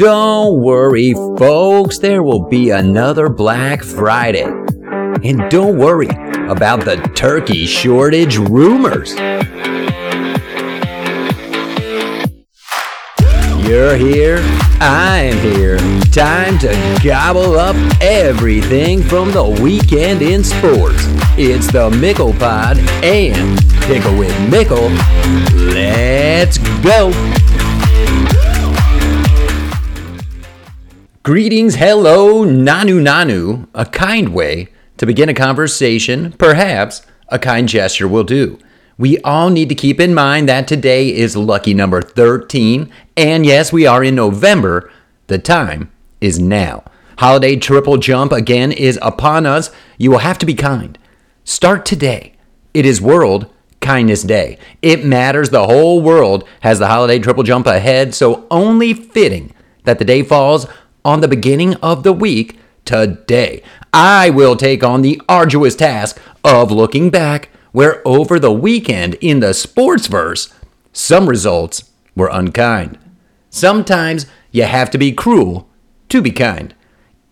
Don't worry, folks, there will be another Black Friday. And don't worry about the turkey shortage rumors. You're here, I'm here. Time to gobble up everything from the weekend in sports. It's the Mickle Pod and Pickle with Mickle. Let's go. Greetings, hello, nanu nanu, a kind way to begin a conversation, perhaps a kind gesture will do. We all need to keep in mind that today is lucky number 13, and yes, we are in November. The time is now. Holiday triple jump again is upon us. You will have to be kind. Start today. It is World Kindness Day. It matters. The whole world has the holiday triple jump ahead, so only fitting that the day falls on the beginning of the week today. I will take on the arduous task of looking back where over the weekend in the sportsverse, some results were unkind. Sometimes you have to be cruel to be kind,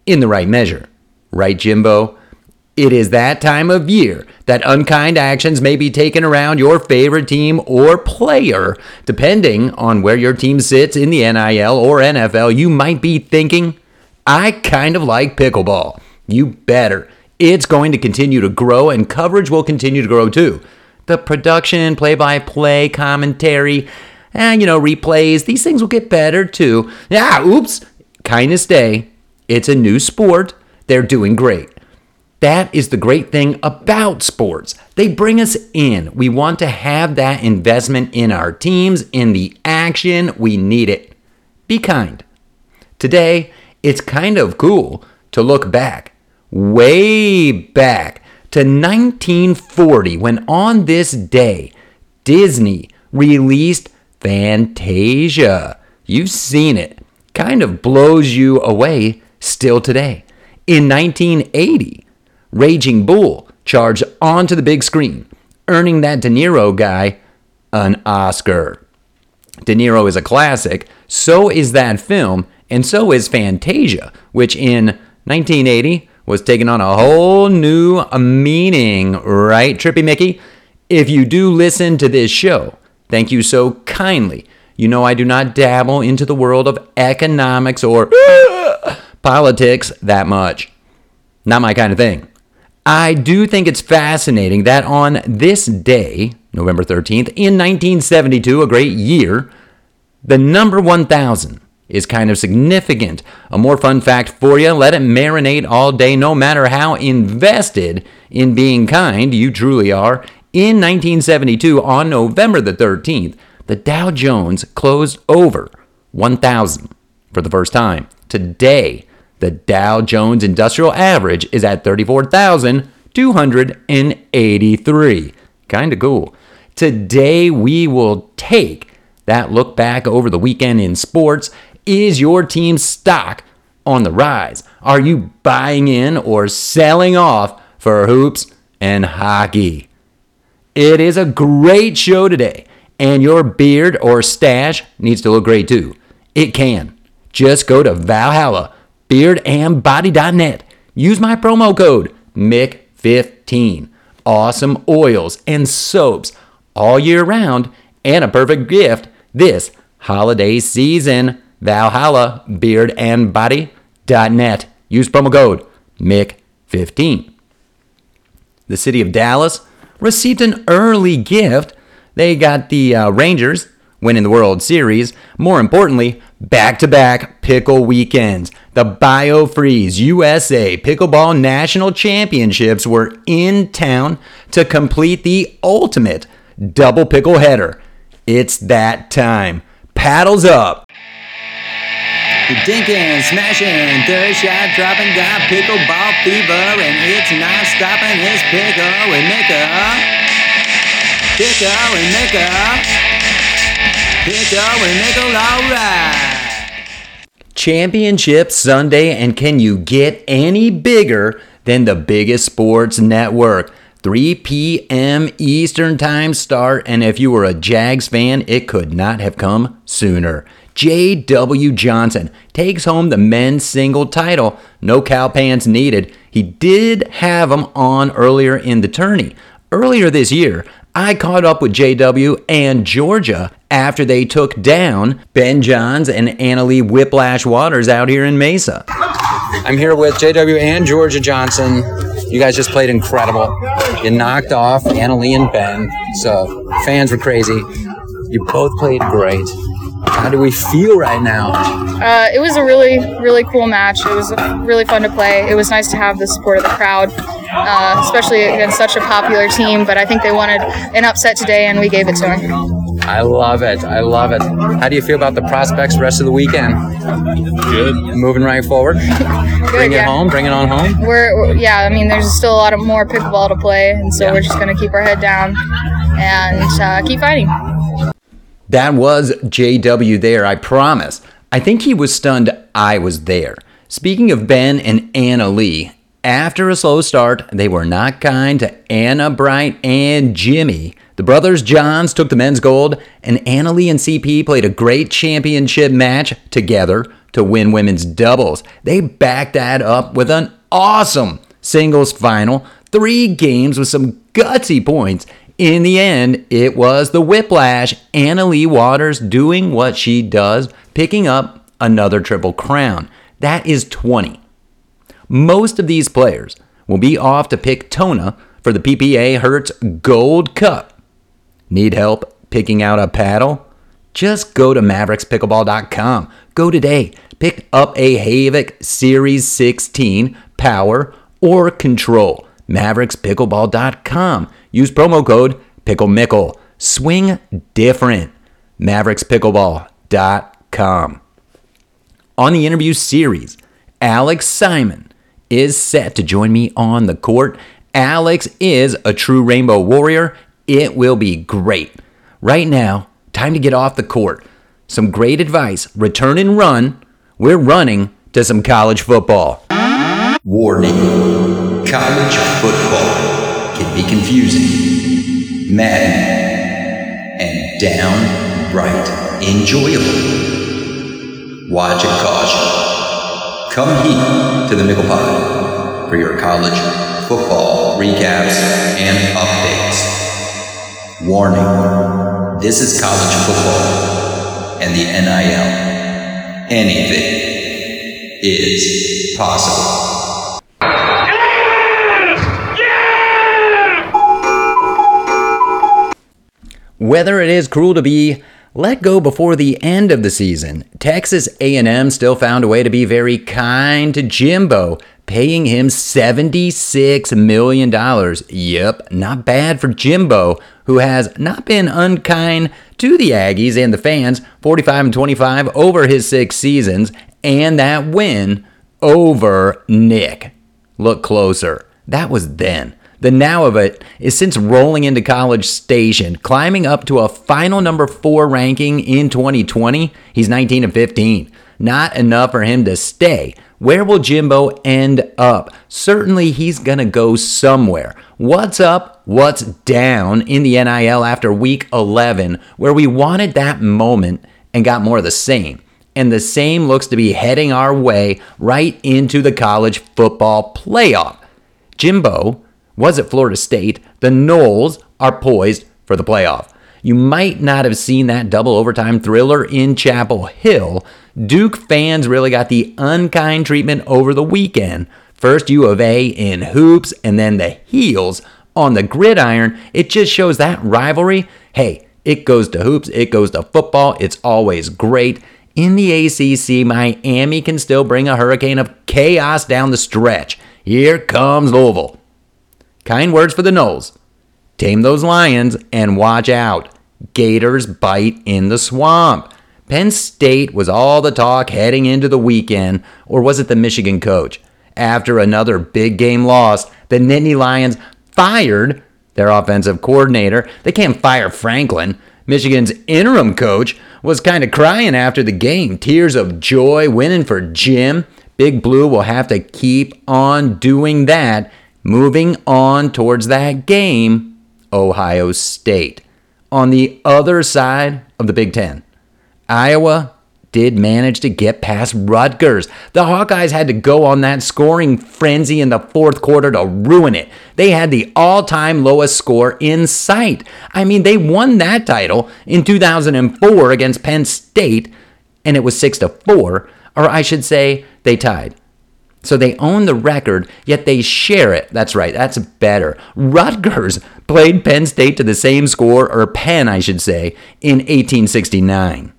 in the right measure. Right, Jimbo? It is that time of year that unkind actions may be taken around your favorite team or player. Depending on where your team sits in the NIL or NFL, you might be thinking, I kind of like pickleball. You better. It's going to continue to grow, and coverage will continue to grow too. The production, play-by-play, commentary, and, replays, these things will get better too. Kindness Day. It's a new sport. They're doing great. That is the great thing about sports. They bring us in. We want to have that investment in our teams, in the action. We need it. Be kind. Today, it's kind of cool to look back. Way back to 1940, when on this day, Disney released Fantasia. You've seen it. Kind of blows you away still today. In 1980, Raging Bull charged onto the big screen, earning that De Niro guy an Oscar. De Niro is a classic. So is that film, and so is Fantasia, which in 1980 was taking on a whole new meaning, right, Trippy Mickey? If you do listen to this show, thank you so kindly. You know I do not dabble into the world of economics or politics that much. Not my kind of thing. I do think it's fascinating that on this day, November 13th, in 1972, a great year, the number 1,000 is kind of significant. A more fun fact for you, let it marinate all day, no matter how invested in being kind you truly are. In 1972, on November the 13th, the Dow Jones closed over 1,000 for the first time. Today, the Dow Jones Industrial Average is at 34,283. Kind of cool. Today, we will take that look back over the weekend in sports. Is your team's stock on the rise? Are you buying in or selling off for hoops and hockey? It is a great show today, and your beard or stash needs to look great too. It can. Just go to Valhalla, Beardandbody.net. Use my promo code MICK15. Awesome oils and soaps all year round, and a perfect gift this holiday season. Valhalla, beardandbody.net. Use promo code MICK15. The city of Dallas received an early gift. They got the Rangers winning the World Series. More importantly, back-to-back pickle weekends. The Biofreeze USA Pickleball National Championships were in town to complete the ultimate double pickle header. It's that time. Paddles up. Dinking, smashing, third shot dropping, got pickleball fever, and it's not stopping. It's Pickle and Mickle. Pickle and Mickle. Pickle and Mickle, alright. Championship Sunday, and can you get any bigger than the biggest sports network? 3 p.m. Eastern time start, and if you were a Jags fan, it could not have come sooner. J.W. Johnson takes home the men's single title. No cow pants needed. He did have them on earlier in the tourney. Earlier this year, I caught up with J.W. and Georgia after they took down Ben Johns and Anna Leigh Waters out here in Mesa. I'm here with J.W. and Georgia Johnson. You guys just played incredible. You knocked off Anna Leigh and Ben, so fans were crazy. You both played great. How do we feel right now? It was a really, really cool match. It was really fun to play. It was nice to have the support of the crowd, especially against such a popular team. But I think they wanted an upset today, and we gave it to them. I love it. I love it. How do you feel about the prospects rest of the weekend? Good. Moving right forward. Good, Bring it home. Bring it on home. There's still a lot of more pickleball to play, and so we're just going to keep our head down and keep fighting. That was J.W. there, I promise. I think he was stunned I was there. Speaking of Ben and Anna Leigh, after a slow start, they were not kind to Anna Bright and Jimmy. The brothers Johns took the men's gold, and Anna Leigh and CP played a great championship match together to win women's doubles. They backed that up with an awesome singles final, 3 games with some gutsy points. In the end, it was the whiplash, Anna Leigh Waters doing what she does, picking up another Triple Crown. That is 20. Most of these players will be off to pick Tona for the PPA Hertz Gold Cup. Need help picking out a paddle? Just go to MavericksPickleball.com. Go today. Pick up a Havok Series 16 Power or Control. MavericksPickleball.com. Use promo code PickleMickle. Swing different. MavericksPickleball.com. On the interview series, Alex Simon is set to join me on the court. Alex is a true Rainbow Warrior. It will be great. Right now, time to get off the court. Some great advice. Return and run. We're running to some college football. Warning. College football can be confusing, maddening, and downright enjoyable. Watch and caution. Come heat to the Mickle Pod for your college football recaps and updates. Warning, this is college football and the NIL. Anything is possible. Whether it is cruel to be let go before the end of the season, Texas A&M still found a way to be very kind to Jimbo, paying him $76 million. Yep, not bad for Jimbo, who has not been unkind to the Aggies and the fans, 45-25 over his 6 seasons, and that win over Nick. Look closer. That was then. The now of it is since rolling into College Station, climbing up to a final number 4 ranking in 2020. He's 19 and 15. Not enough for him to stay. Where will Jimbo end up? Certainly he's going to go somewhere. What's up? What's down in the NIL after week 11, where we wanted that moment and got more of the same? And the same looks to be heading our way right into the college football playoff. Jimbo was at Florida State. The Noles are poised for the playoff. You might not have seen that double overtime thriller in Chapel Hill. Duke fans really got the unkind treatment over the weekend. First U of A in hoops and then the heels on the gridiron. It just shows that rivalry, hey, it goes to hoops, it goes to football, it's always great. In the ACC, Miami can still bring a hurricane of chaos down the stretch. Here comes Louisville. Kind words for the Noles. Tame those lions and watch out. Gators bite in the swamp. Penn State was all the talk heading into the weekend, or was it the Michigan coach? After another big game loss, the Nittany Lions fired their offensive coordinator. They can't fire Franklin. Michigan's interim coach was kind of crying after the game. Tears of joy winning for Jim. Big Blue will have to keep on doing that. Moving on towards that game, Ohio State. On the other side of the Big Ten, Iowa did manage to get past Rutgers. The Hawkeyes had to go on that scoring frenzy in the fourth quarter to ruin it. They had the all-time lowest score in sight. I mean, they won that title in 2004 against Penn State, and it was 6-4, or I should say they tied. So they own the record, yet they share it. That's right, that's better. Rutgers played Penn State to the same score, or Penn, I should say, in 1869.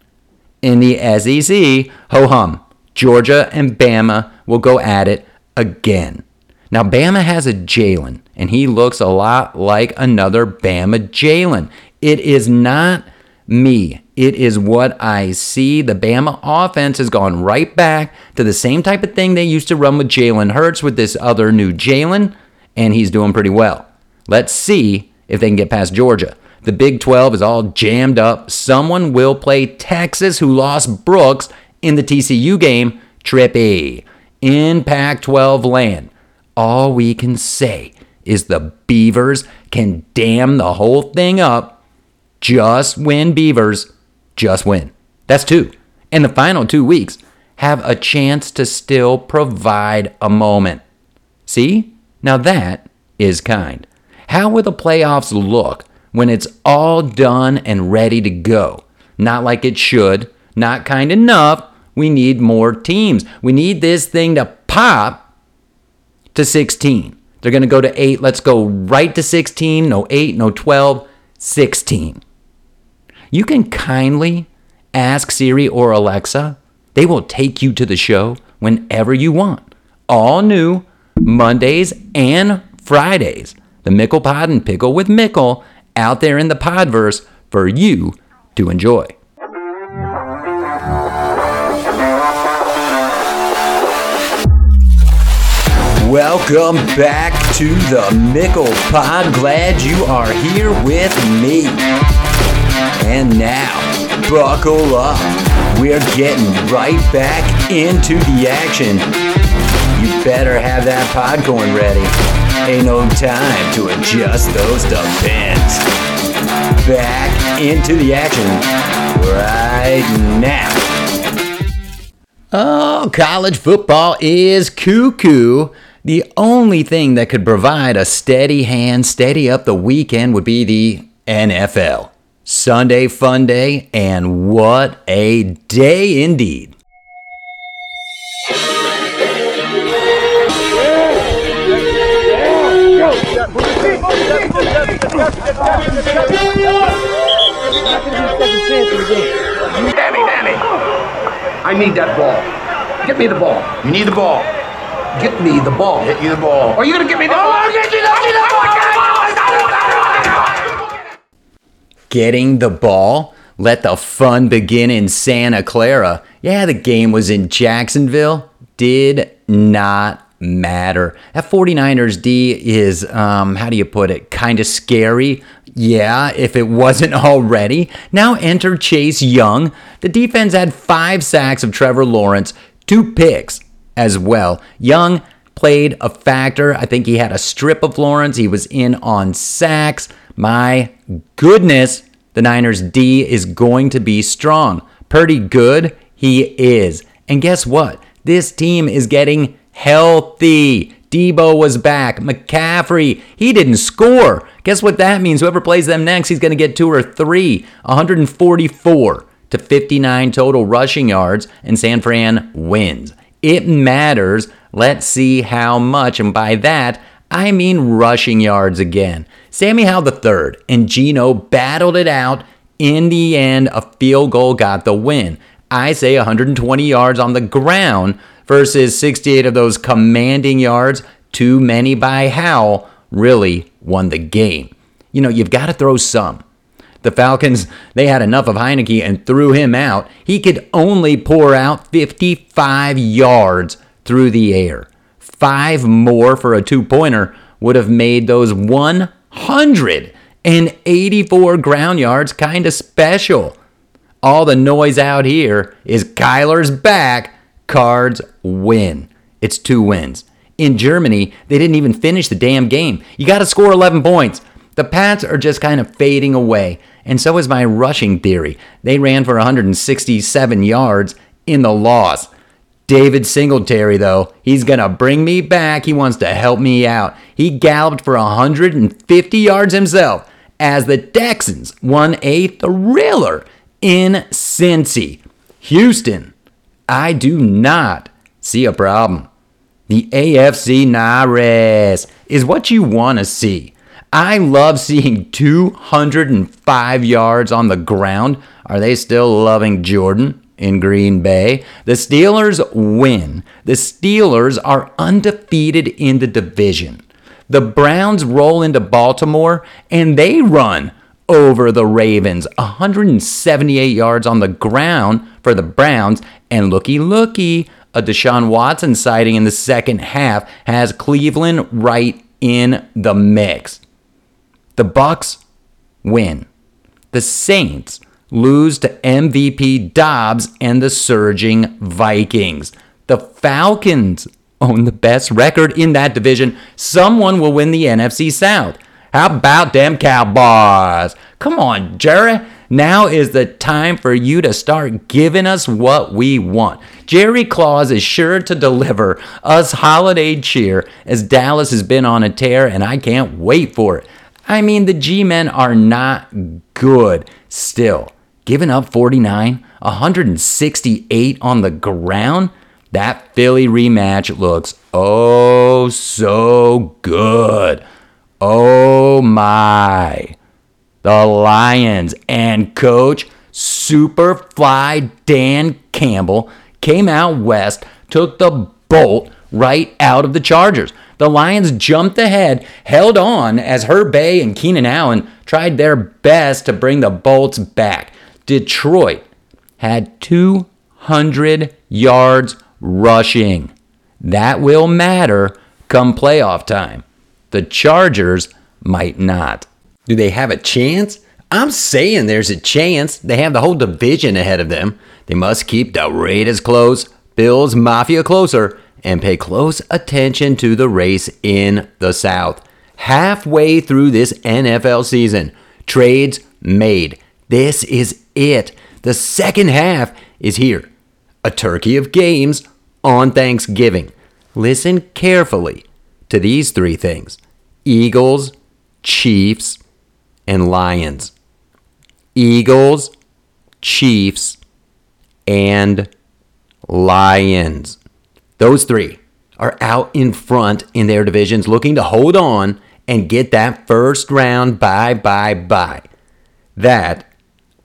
In the SEC, ho-hum, Georgia and Bama will go at it again. Now, Bama has a Jalen, and he looks a lot like another Bama Jalen. It is not me. It is what I see. The Bama offense has gone right back to the same type of thing they used to run with Jalen Hurts with this other new Jalen, and he's doing pretty well. Let's see if they can get past Georgia. The Big 12 is all jammed up. Someone will play Texas, who lost Brooks in the TCU game. Trippy. In Pac-12 land, all we can say is the Beavers can damn the whole thing up. Just win, Beavers. Just win. That's two. And the final 2 weeks have a chance to still provide a moment. See? Now that is kind. How will the playoffs look when it's all done and ready to go? Not like it should. Not kind enough. We need more teams. We need this thing to pop to 16. They're going to go to 8. Let's go right to 16. No 8, no 12. 16. You can kindly ask Siri or Alexa. They will take you to the show whenever you want. All new Mondays and Fridays. The Mickle Pod and Pickle with Mickle out there in the podverse for you to enjoy. Welcome back to the Mickle Pod. Glad you are here with me. And now, buckle up. We're getting right back into the action. You better have that popcorn ready. Ain't no time to adjust those depends. Back into the action right now. Oh, college football is cuckoo. The only thing that could provide a steady hand, steady up the weekend would be the NFL. Sunday fun day, and what a day indeed. Danny, I need that ball. Get me the ball. You need the ball. Get me the ball. Get you the ball. Are you going to get me the ball? I'll get you the ball. Getting the ball? Let the fun begin in Santa Clara. Yeah, the game was in Jacksonville. Did not matter. That 49ers D is, how do you put it, kind of scary. Yeah, if it wasn't already. Now enter Chase Young. The defense had 5 sacks of Trevor Lawrence, 2 picks as well. Young played a factor. I think he had a strip of Lawrence. He was in on sacks. My goodness, the Niners D is going to be strong. Pretty good, he is. And guess what? This team is getting healthy. Debo was back. McCaffrey, he didn't score. Guess what that means? Whoever plays them next, he's going to get 2 or 3. 144 to 59 total rushing yards, and San Fran wins. It matters. Let's see how much. And by that, I mean rushing yards again. Sammy Howell III and Geno battled it out. In the end, a field goal got the win. I say 120 yards on the ground versus 68 of those commanding yards, too many by Howell, really won the game. You know, you've got to throw some. The Falcons, they had enough of Heineke and threw him out. He could only pour out 55 yards through the air. 5 more for a 2-pointer would have made those 184 ground yards kind of special. All the noise out here is Kyler's back. Cards win. It's 2 wins. In Germany, they didn't even finish the damn game. You got to score 11 points. The Pats are just kind of fading away. And so is my rushing theory. They ran for 167 yards in the loss. David Singletary, though, he's going to bring me back. He wants to help me out. He galloped for 150 yards himself as the Texans won a thriller in Cincy. Houston, I do not see a problem. The AFC Nares is what you want to see. I love seeing 205 yards on the ground. Are they still loving Jordan in Green Bay? The Steelers win. The Steelers are undefeated in the division. The Browns roll into Baltimore, and they run over the Ravens. 178 yards on the ground for the Browns. And looky, a Deshaun Watson sighting in the second half has Cleveland right in the mix. The Bucs win. The Saints lose to MVP Dobbs and the surging Vikings. The Falcons own the best record in that division. Someone will win the NFC South. How about them Cowboys? Come on, Jerry. Now is the time for you to start giving us what we want. Jerry Claus is sure to deliver us holiday cheer as Dallas has been on a tear, and I can't wait for it. I mean, the G-men are not good still. Giving up 49, 168 on the ground? That Philly rematch looks oh so good. Oh my. The Lions and coach Superfly Dan Campbell came out west, took the bolt right out of the Chargers. The Lions jumped ahead, held on as Herb Bay and Keenan Allen tried their best to bring the Bolts back. Detroit had 200 yards rushing. That will matter come playoff time. The Chargers might not. Do they have a chance? I'm saying there's a chance. They have the whole division ahead of them. They must keep the Raiders close, Bills Mafia closer, and pay close attention to the race in the South. Halfway through this NFL season, trades made. This is it. The second half is here. A turkey of games on Thanksgiving. Listen carefully to these three things: Eagles, Chiefs, and Lions. Eagles, Chiefs, and Lions. Those three are out in front in their divisions, looking to hold on and get that first round bye. That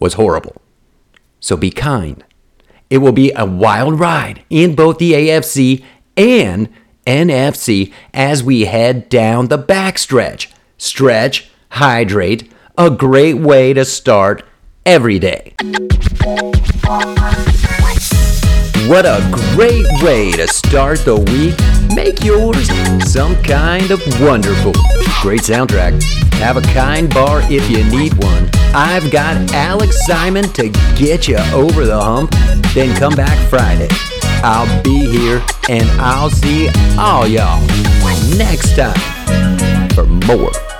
was horrible. So be kind. It will be a wild ride in both the AFC and NFC as we head down the backstretch. Stretch, hydrate, a great way to start every day. What a great way to start the week. Make yours some kind of wonderful. Great soundtrack. Have a kind bar if you need one. I've got Alex Simon to get you over the hump. Then come back Friday. I'll be here and I'll see all y'all next time for more.